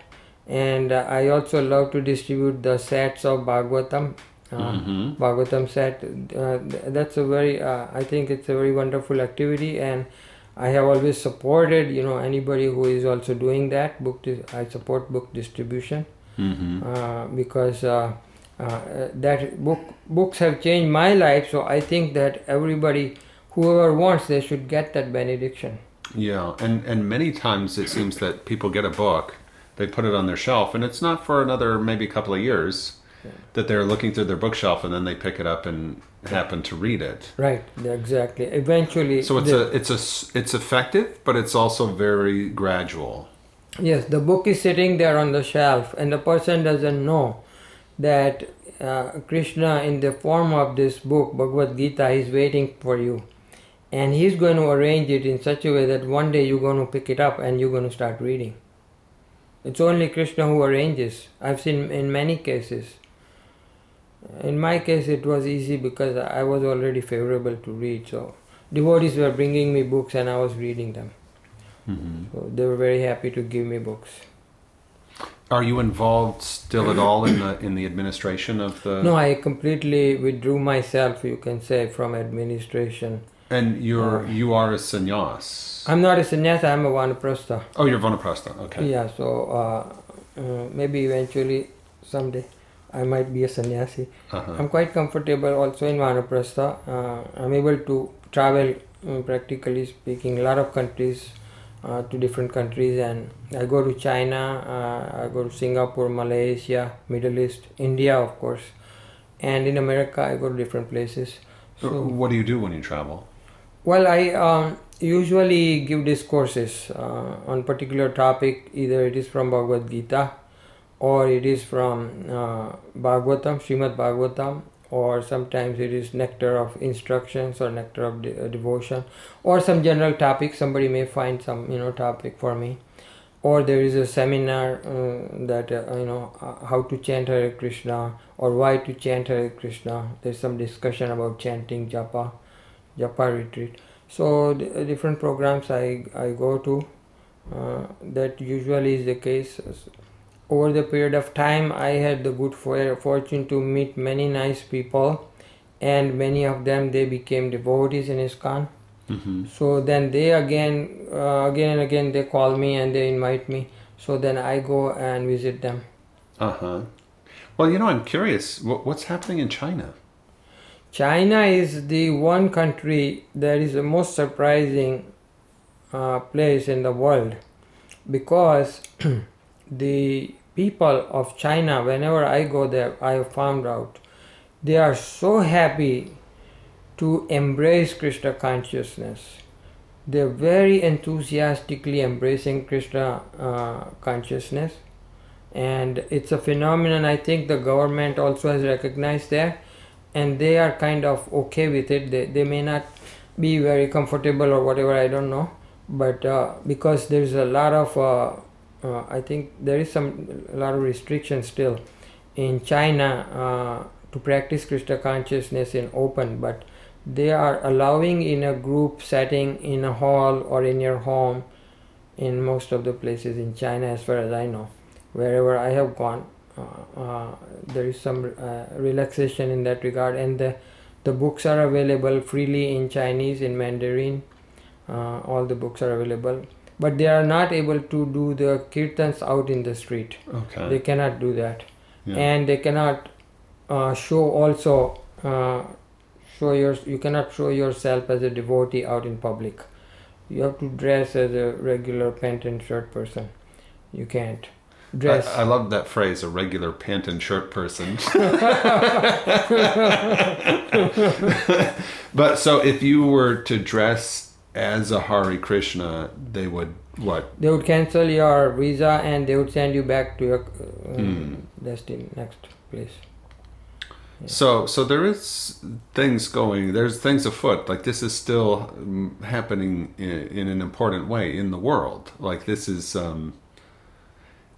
And I also love to distribute the sets of Bhagavatam. Uh, mm-hmm. Bhagavatam set, uh, that's a very, uh, I think it's a very wonderful activity, and I have always supported, you know, anybody who is also doing that. Book, dis- I support book distribution, mm-hmm. uh, because uh, uh, that book books have changed my life, so I think that everybody, whoever wants, they should get that benediction. Yeah, and, and many times it seems that people get a book, they put it on their shelf, and it's not for another maybe couple of years. Yeah. That they're looking through their bookshelf and then they pick it up and happen to read it. Right, exactly. Eventually. So it's the, a it's a it's effective, but it's also very gradual. Yes, the book is sitting there on the shelf, and the person doesn't know that uh, Krishna, in the form of this book, Bhagavad Gita, is waiting for you, and he's going to arrange it in such a way that one day you're going to pick it up and you're going to start reading. It's only Krishna who arranges. I've seen in many cases. In my case, it was easy because I was already favorable to read. So devotees were bringing me books and I was reading them. Mm-hmm. So they were very happy to give me books. Are you involved still at all in the in the administration of the... No, I completely withdrew myself, you can say, from administration. And you're uh, you are a sannyas. I'm not a sannyas, I'm a vanaprastha. Oh, you're vanaprastha, okay. Yeah, so uh, uh, maybe eventually, someday, I might be a sannyasi. Uh-huh. I'm quite comfortable also in vanaprastha. Uh, I'm able to travel, um, practically speaking, a lot of countries, uh, to different countries. And I go to China, uh, I go to Singapore, Malaysia, Middle East, India, of course. And in America, I go to different places. So, what do you do when you travel? Well, I um, usually give discourses uh, on particular topic. Either it is from Bhagavad Gita, or it is from uh, Bhagavatam, Srimad Bhagavatam, or sometimes it is nectar of instructions or nectar of de- uh, devotion, or some general topic. Somebody may find some, you know, topic for me, or there is a seminar uh, that uh, you know uh, how to chant Hare Krishna or why to chant Hare Krishna. There's some discussion about chanting japa, japa retreat. So d- different programs I I go to. Uh, that usually is the case. Over the period of time, I had the good fortune to meet many nice people, and many of them, they became devotees in ISKCON. Mm-hmm. So then they again, uh, again and again, they call me and they invite me. So then I go and visit them. Uh-huh. Well, you know, I'm curious, what's happening in China? China is the one country that is the most surprising uh, place in the world, because the people of China, whenever I go there, I have found out, they are so happy to embrace Krishna consciousness. They are very enthusiastically embracing Krishna uh, consciousness. And it's a phenomenon I think the government also has recognized there. And they are kind of okay with it. They, they may not be very comfortable or whatever, I don't know. But uh, because there's a lot of... Uh, uh, I think there is some a lot of restriction still in China uh, to practice Krishna consciousness in open, but they are allowing in a group setting, in a hall or in your home, in most of the places in China, as far as I know. Wherever I have gone, uh, uh, there is some uh, relaxation in that regard, and the, the books are available freely in Chinese, in Mandarin. Uh, all the books are available, but they are not able to do the kirtans out in the street. Okay. They cannot do that. Yeah. And they cannot uh, show also... Uh, Show your, you cannot show yourself as a devotee out in public. You have to dress as a regular pant and shirt person. You can't dress. I, I love that phrase, a regular pant and shirt person. But so if you were to dress as a Hare Krishna, they would what? They would cancel your visa and they would send you back to your uh, mm. destination, next place. Yeah. So, so there is things going, there's things afoot, like this is still um, happening in, in an important way in the world. Like this is, um,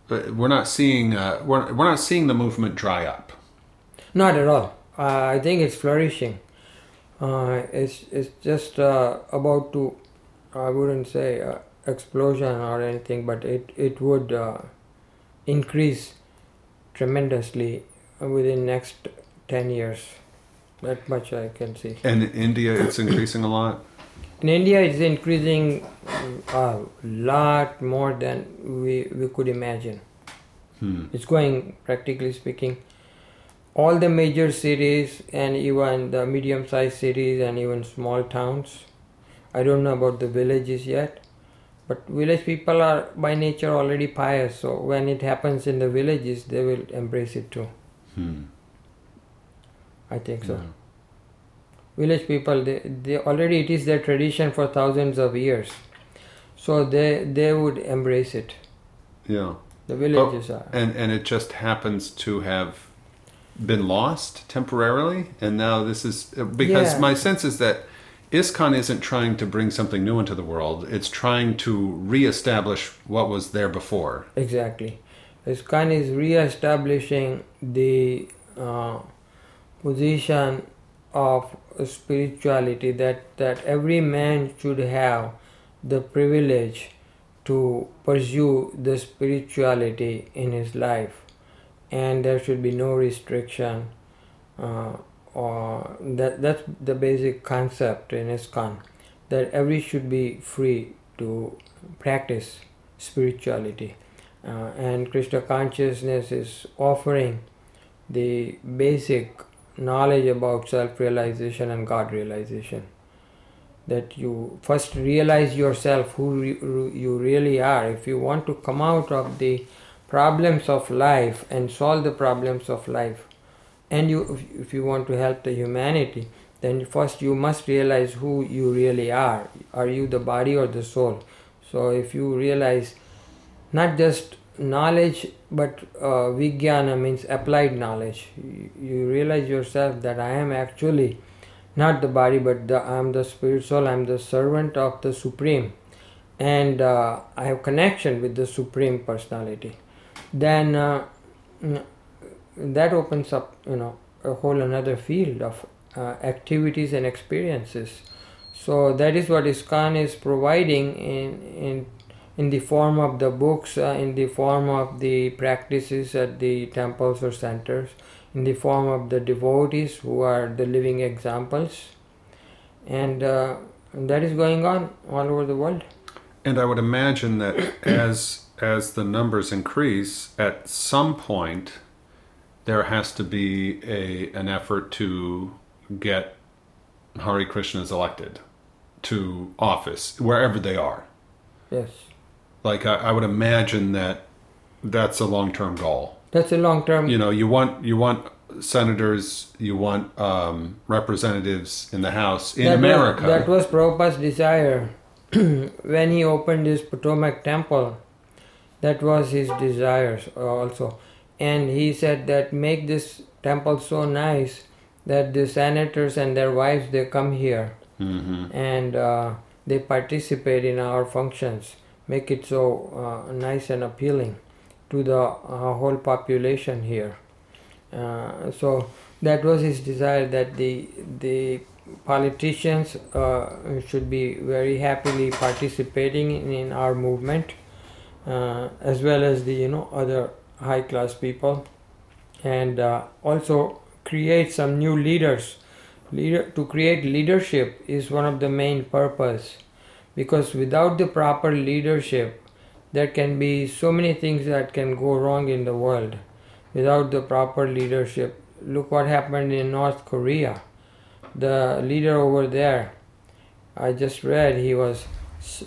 we're not seeing, uh, we're, we're not seeing the movement dry up. Not at all. Uh, I think it's flourishing. Uh, it's, it's just uh, about to, I wouldn't say uh, explosion or anything, but it, it would uh, increase tremendously within next ten years. That much I can see. And in India, it's increasing a lot? In India, it's increasing a lot more than we, we could imagine. Hmm. It's going, practically speaking, all the major cities and even the medium-sized cities and even small towns. I don't know about the villages yet, but village people are by nature already pious, so when it happens in the villages, they will embrace it too. Hmm. I think so. Yeah. Village people, they, they already, it is their tradition for thousands of years. So they they would embrace it. Yeah. The villages but, are. And, and it just happens to have been lost temporarily. And now this is, because yeah. my sense is that ISKCON isn't trying to bring something new into the world. It's trying to reestablish what was there before. Exactly. ISKCON is reestablishing the... Uh, position of spirituality that, that every man should have the privilege to pursue the spirituality in his life, and there should be no restriction. Uh, or that that's the basic concept in ISKCON, that every should be free to practice spirituality, uh, and Krishna consciousness is offering the basic knowledge about self-realization and God-realization. That you first realize yourself, who re- re- you really are. If you want to come out of the problems of life and solve the problems of life, and you, if you want to help the humanity, then first you must realize who you really are. Are you the body or the soul? So if you realize not just knowledge, but uh, vijnana means applied knowledge. You, you realize yourself that I am actually not the body, but the, I am the spirit soul, I am the servant of the Supreme. And uh, I have connection with the Supreme Personality. Then uh, that opens up, you know, a whole another field of uh, activities and experiences. So that is what ISKCON is providing in in in the form of the books, uh, in the form of the practices at the temples or centers, in the form of the devotees who are the living examples. And uh, that is going on all over the world. And I would imagine that as as the numbers increase, at some point there has to be a an effort to get Hare Krishnas elected to office, wherever they are. Yes. Like, I, I would imagine that that's a long-term goal. That's a long-term... You know, you want you want senators, you want um, representatives in the House in that America. Was, that was Prabhupada's desire. When he opened his Potomac temple, that was his desire also. And he said that make this temple so nice that the senators and their wives, they come here. Mm-hmm. And uh, they participate in our functions. make it so uh, nice and appealing to the uh, whole population here. Uh, so that was his desire, that the the politicians uh, should be very happily participating in, in our movement, uh, as well as the you know other high class people, and uh, also create some new leaders. Leader to create leadership is one of the main purpose, because without the proper leadership, there can be so many things that can go wrong in the world. Without the proper leadership, look what happened in North Korea. The leader over there, I just read, he was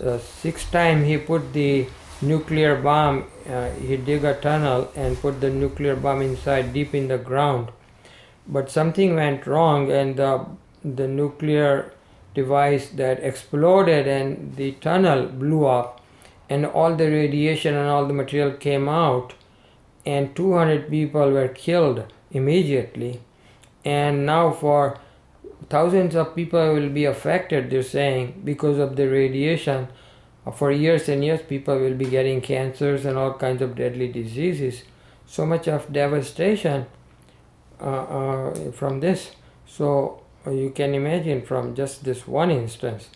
uh, six times he put the nuclear bomb. Uh, he dig a tunnel and put the nuclear bomb inside, deep in the ground. But something went wrong, and the the nuclear device that exploded, and the tunnel blew up, and all the radiation and all the material came out, and two hundred people were killed immediately, and now for thousands of people will be affected, they're saying, because of the radiation. For years and years people will be getting cancers and all kinds of deadly diseases. So much of devastation uh, uh, from this. So you can imagine from just this one instance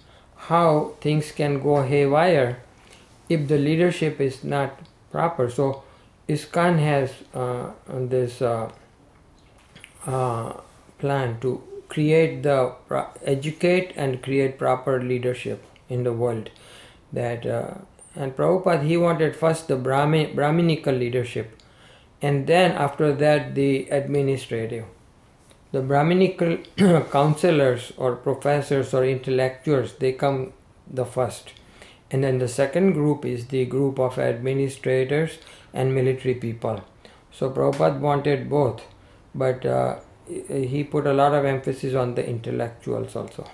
how things can go haywire if the leadership is not proper. So ISKCON has uh, this uh, uh, plan to create the pro- educate and create proper leadership in the world. That uh, and Prabhupada, he wanted first the Brahmin, Brahminical leadership, and then after that the administrative. The Brahminical counselors or professors or intellectuals, they come the first, and then the second group is the group of administrators and military people. So Prabhupada wanted both, but uh, he put a lot of emphasis on the intellectuals also.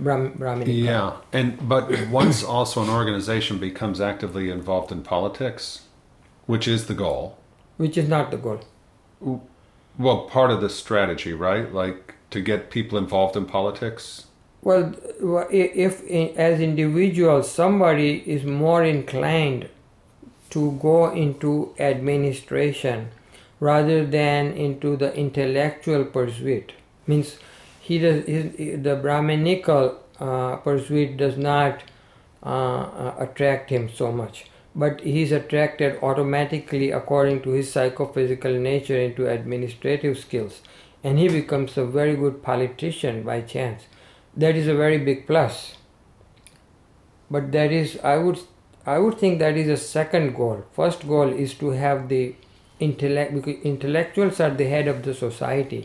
Brahm- Brahminical. Yeah, and but once also an organization becomes actively involved in politics, which is the goal. Which is not the goal. Well, part of the strategy, right? Like to get people involved in politics? Well, if as individuals somebody is more inclined to go into administration rather than into the intellectual pursuit. Means he does he, the Brahminical uh, pursuit does not uh, attract him so much, but he is attracted automatically according to his psychophysical nature into administrative skills, and he becomes a very good politician by chance. That is a very big plus. But that is, I would I would think that is a second goal. First goal is to have the intellect, because intellectuals are the head of the society.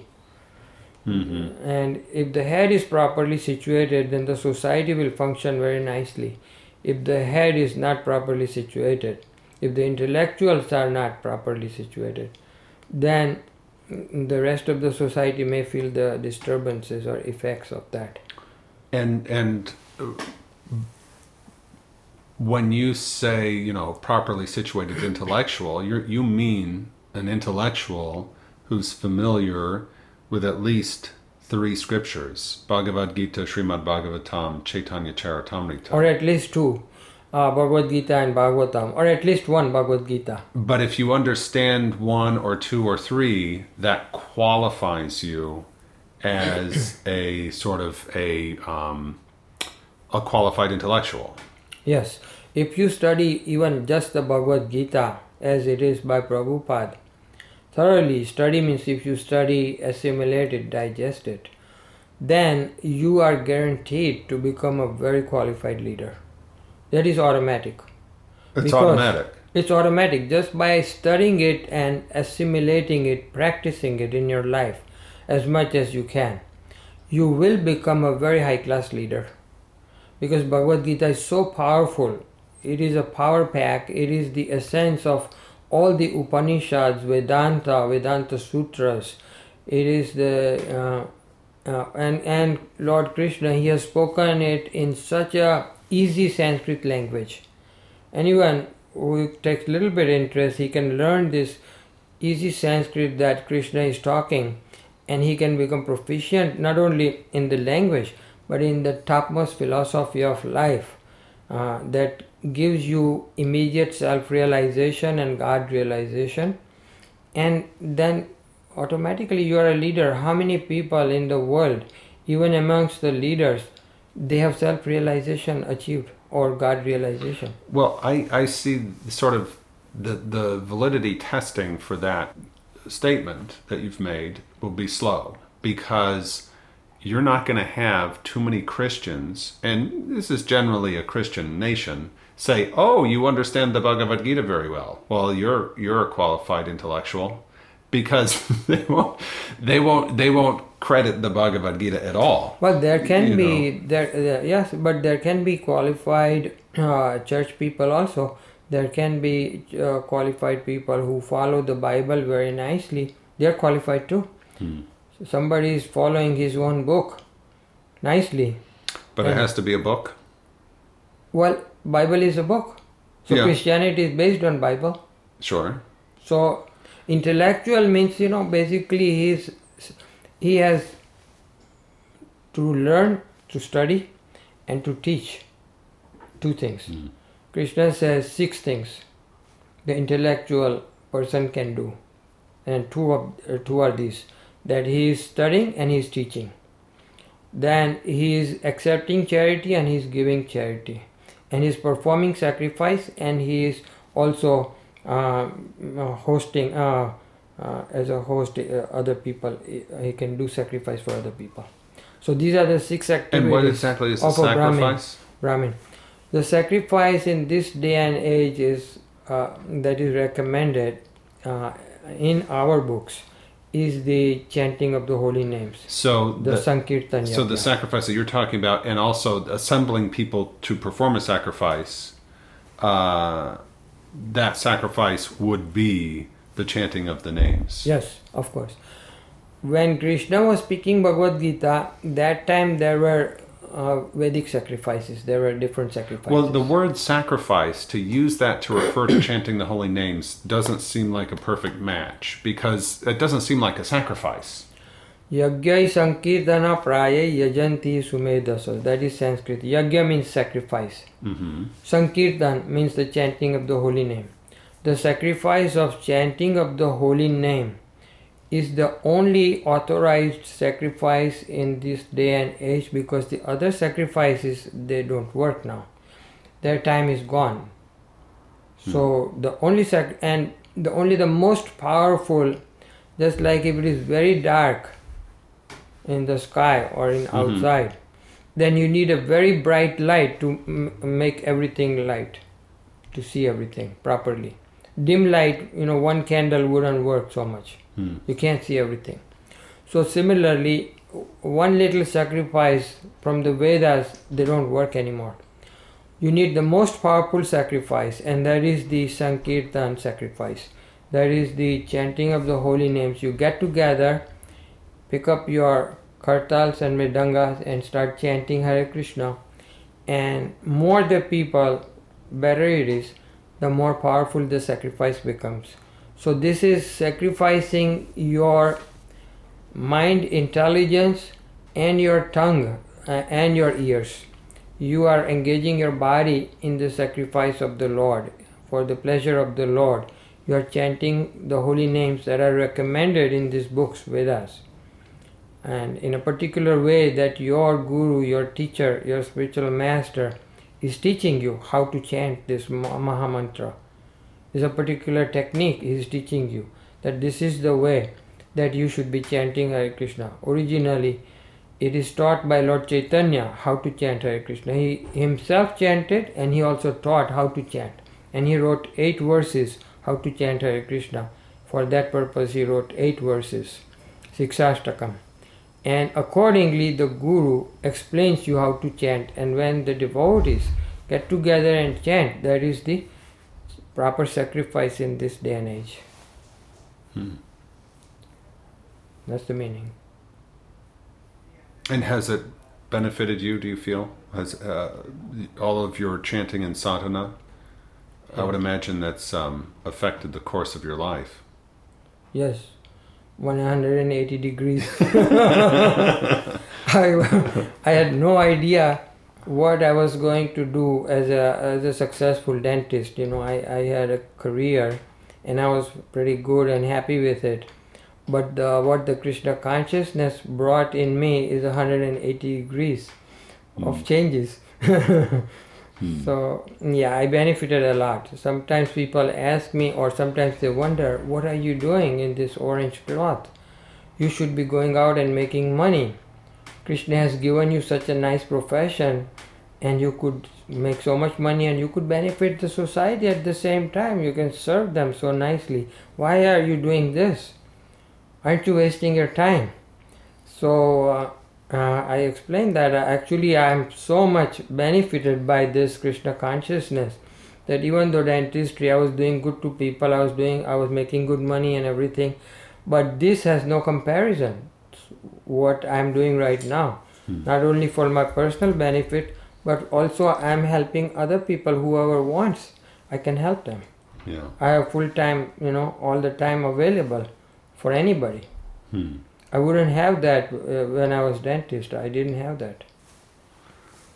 Mm-hmm. And if the head is properly situated, then the society will function very nicely. If the head is not properly situated, if the intellectuals are not properly situated, then the rest of the society may feel the disturbances or effects of that. And... and uh, when you say, you know, properly situated intellectual, you you mean an intellectual who's familiar with at least three scriptures, Bhagavad Gita, Srimad Bhagavatam, Chaitanya Charitamrita. Or at least two, uh, Bhagavad Gita and Bhagavatam, or at least one Bhagavad Gita. But if you understand one or two or three, that qualifies you as a sort of a um, a qualified intellectual. Yes, if you study even just the Bhagavad Gita as it is by Prabhupada, thoroughly study means if you study, assimilate it, digest it, then you are guaranteed to become a very qualified leader. That is automatic. It's because automatic. It's automatic. Just by studying it and assimilating it, practicing it in your life as much as you can, you will become a very high-class leader. Because Bhagavad Gita is so powerful, it is a power pack, it is the essence of all the Upanishads, Vedanta, Vedanta Sutras, it is the, uh, uh, and, and Lord Krishna, he has spoken it in such a easy Sanskrit language. Anyone who takes a little bit interest, he can learn this easy Sanskrit that Krishna is talking, and he can become proficient not only in the language, but in the topmost philosophy of life, uh, that gives you immediate self-realization and God realization, and then automatically you are a leader. How many people in the world, even amongst the leaders, they have self-realization achieved or God realization? Well, I, I see sort of the, the validity testing for that statement that you've made will be slow, because you're not going to have too many Christians, and this is generally a Christian nation, say, oh, you understand the Bhagavad Gita very well. Well, you're you're a qualified intellectual, because they won't they won't they won't credit the Bhagavad Gita at all. Well, there can you be know. there uh, yes, but there can be qualified uh, church people also. There can be uh, qualified people who follow the Bible very nicely. They're qualified too. Hmm. So somebody is following his own book nicely. But and it has to be a book? Well, Bible is a book. So yeah. Christianity is based on Bible. Sure. So intellectual means, you know, basically he's, he has to learn, to study, and to teach two things. Hmm. Krishna says six things the intellectual person can do, and two of uh, two are these, that he is studying and he is teaching. Then he is accepting charity and he is giving charity, and he is performing sacrifice, and he is also uh, hosting uh, uh, as a host uh, other people. He can do sacrifice for other people. So these are the six activities. And what exactly is the sacrifice? Brahmin. Brahmin. The sacrifice in this day and age is uh, that is recommended uh, in our books is the chanting of the holy names. So the, the sankirtan. So yagya. The sacrifice that you're talking about, and also assembling people to perform a sacrifice, uh, that sacrifice would be the chanting of the names. Yes, of course. When Krishna was speaking Bhagavad Gita, that time there were Uh, Vedic sacrifices. There were different sacrifices. Well, the word sacrifice, to use that to refer to chanting the holy names, doesn't seem like a perfect match, because it doesn't seem like a sacrifice. Yagya sankirtana praya yajanti sumedasa. That is Sanskrit. Yagya means sacrifice. Mm-hmm. Sankirtan means the chanting of the holy name. The sacrifice of chanting of the holy name is the only authorized sacrifice in this day and age, because the other sacrifices, they don't work now. Their time is gone. Hmm. So the only sac- and the only the most powerful, just like if it is very dark in the sky or in mm-hmm. outside, then you need a very bright light to m- make everything light, to see everything properly. Dim light, you know, one candle wouldn't work so much. You can't see everything. So similarly, one little sacrifice from the Vedas, they don't work anymore. You need the most powerful sacrifice, and that is the Sankirtan sacrifice. That is the chanting of the holy names. You get together, pick up your kartals and mridangas and start chanting Hare Krishna. And more the people, better it is, the more powerful the sacrifice becomes. So this is sacrificing your mind intelligence and your tongue uh, and your ears. You are engaging your body in the sacrifice of the Lord, for the pleasure of the Lord. You are chanting the holy names that are recommended in these books, Vedas. And in a particular way that your guru, your teacher, your spiritual master is teaching you how to chant this Mahamantra. Is a particular technique he is teaching you, that this is the way that you should be chanting Hare Krishna. Originally, it is taught by Lord Chaitanya how to chant Hare Krishna. He himself chanted, and he also taught how to chant. And he wrote eight verses how to chant Hare Krishna. For that purpose, he wrote eight verses, Sikshashtakam. And accordingly, the Guru explains you how to chant. And when the devotees get together and chant, that is the proper sacrifice in this day and age. Hmm. That's the meaning. And has it benefited you, do you feel? Has uh, all of your chanting and sadhana, I would imagine that's um, affected the course of your life. Yes, one hundred eighty degrees. I, I had no idea what I was going to do as a as a successful dentist. You know, I, I had a career and I was pretty good and happy with it. But the, what the Krishna consciousness brought in me is one hundred eighty degrees mm. of changes. mm. So, yeah, I benefited a lot. Sometimes people ask me, or sometimes they wonder, what are you doing in this orange cloth? You should be going out and making money. Krishna has given you such a nice profession, and you could make so much money, and you could benefit the society at the same time. You can serve them so nicely. Why are you doing this? Aren't you wasting your time? So uh, uh, I explained that uh, actually I am so much benefited by this Krishna consciousness that even though dentistry I was doing good to people, I was doing, I was making good money and everything, but this has no comparison. What I am doing right now, hmm. not only for my personal benefit, but also I am helping other people. Whoever wants, I can help them. Yeah. I have full time, you know, all the time available for anybody. Hmm. I wouldn't have that uh, when I was dentist. I didn't have that.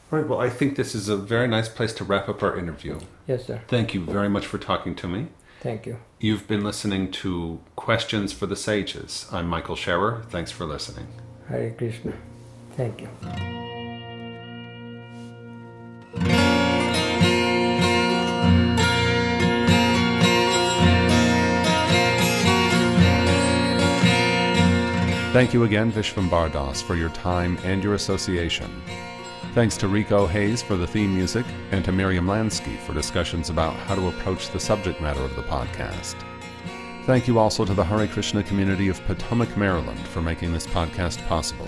Right. Well, I think this is a very nice place to wrap up our interview. Yes, sir. Thank you very much for talking to me. Thank you. You've been listening to Questions for the Sages. I'm Michael Scherer. Thanks for listening. Hare Krishna. Thank you. Thank you again, Vishvambhar Das, for your time and your association. Thanks to Rico Hayes for the theme music, and to Miriam Lansky for discussions about how to approach the subject matter of the podcast. Thank you also to the Hare Krishna community of Potomac, Maryland, for making this podcast possible.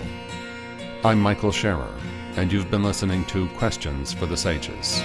I'm Michael Scherer, and you've been listening to Questions for the Sages.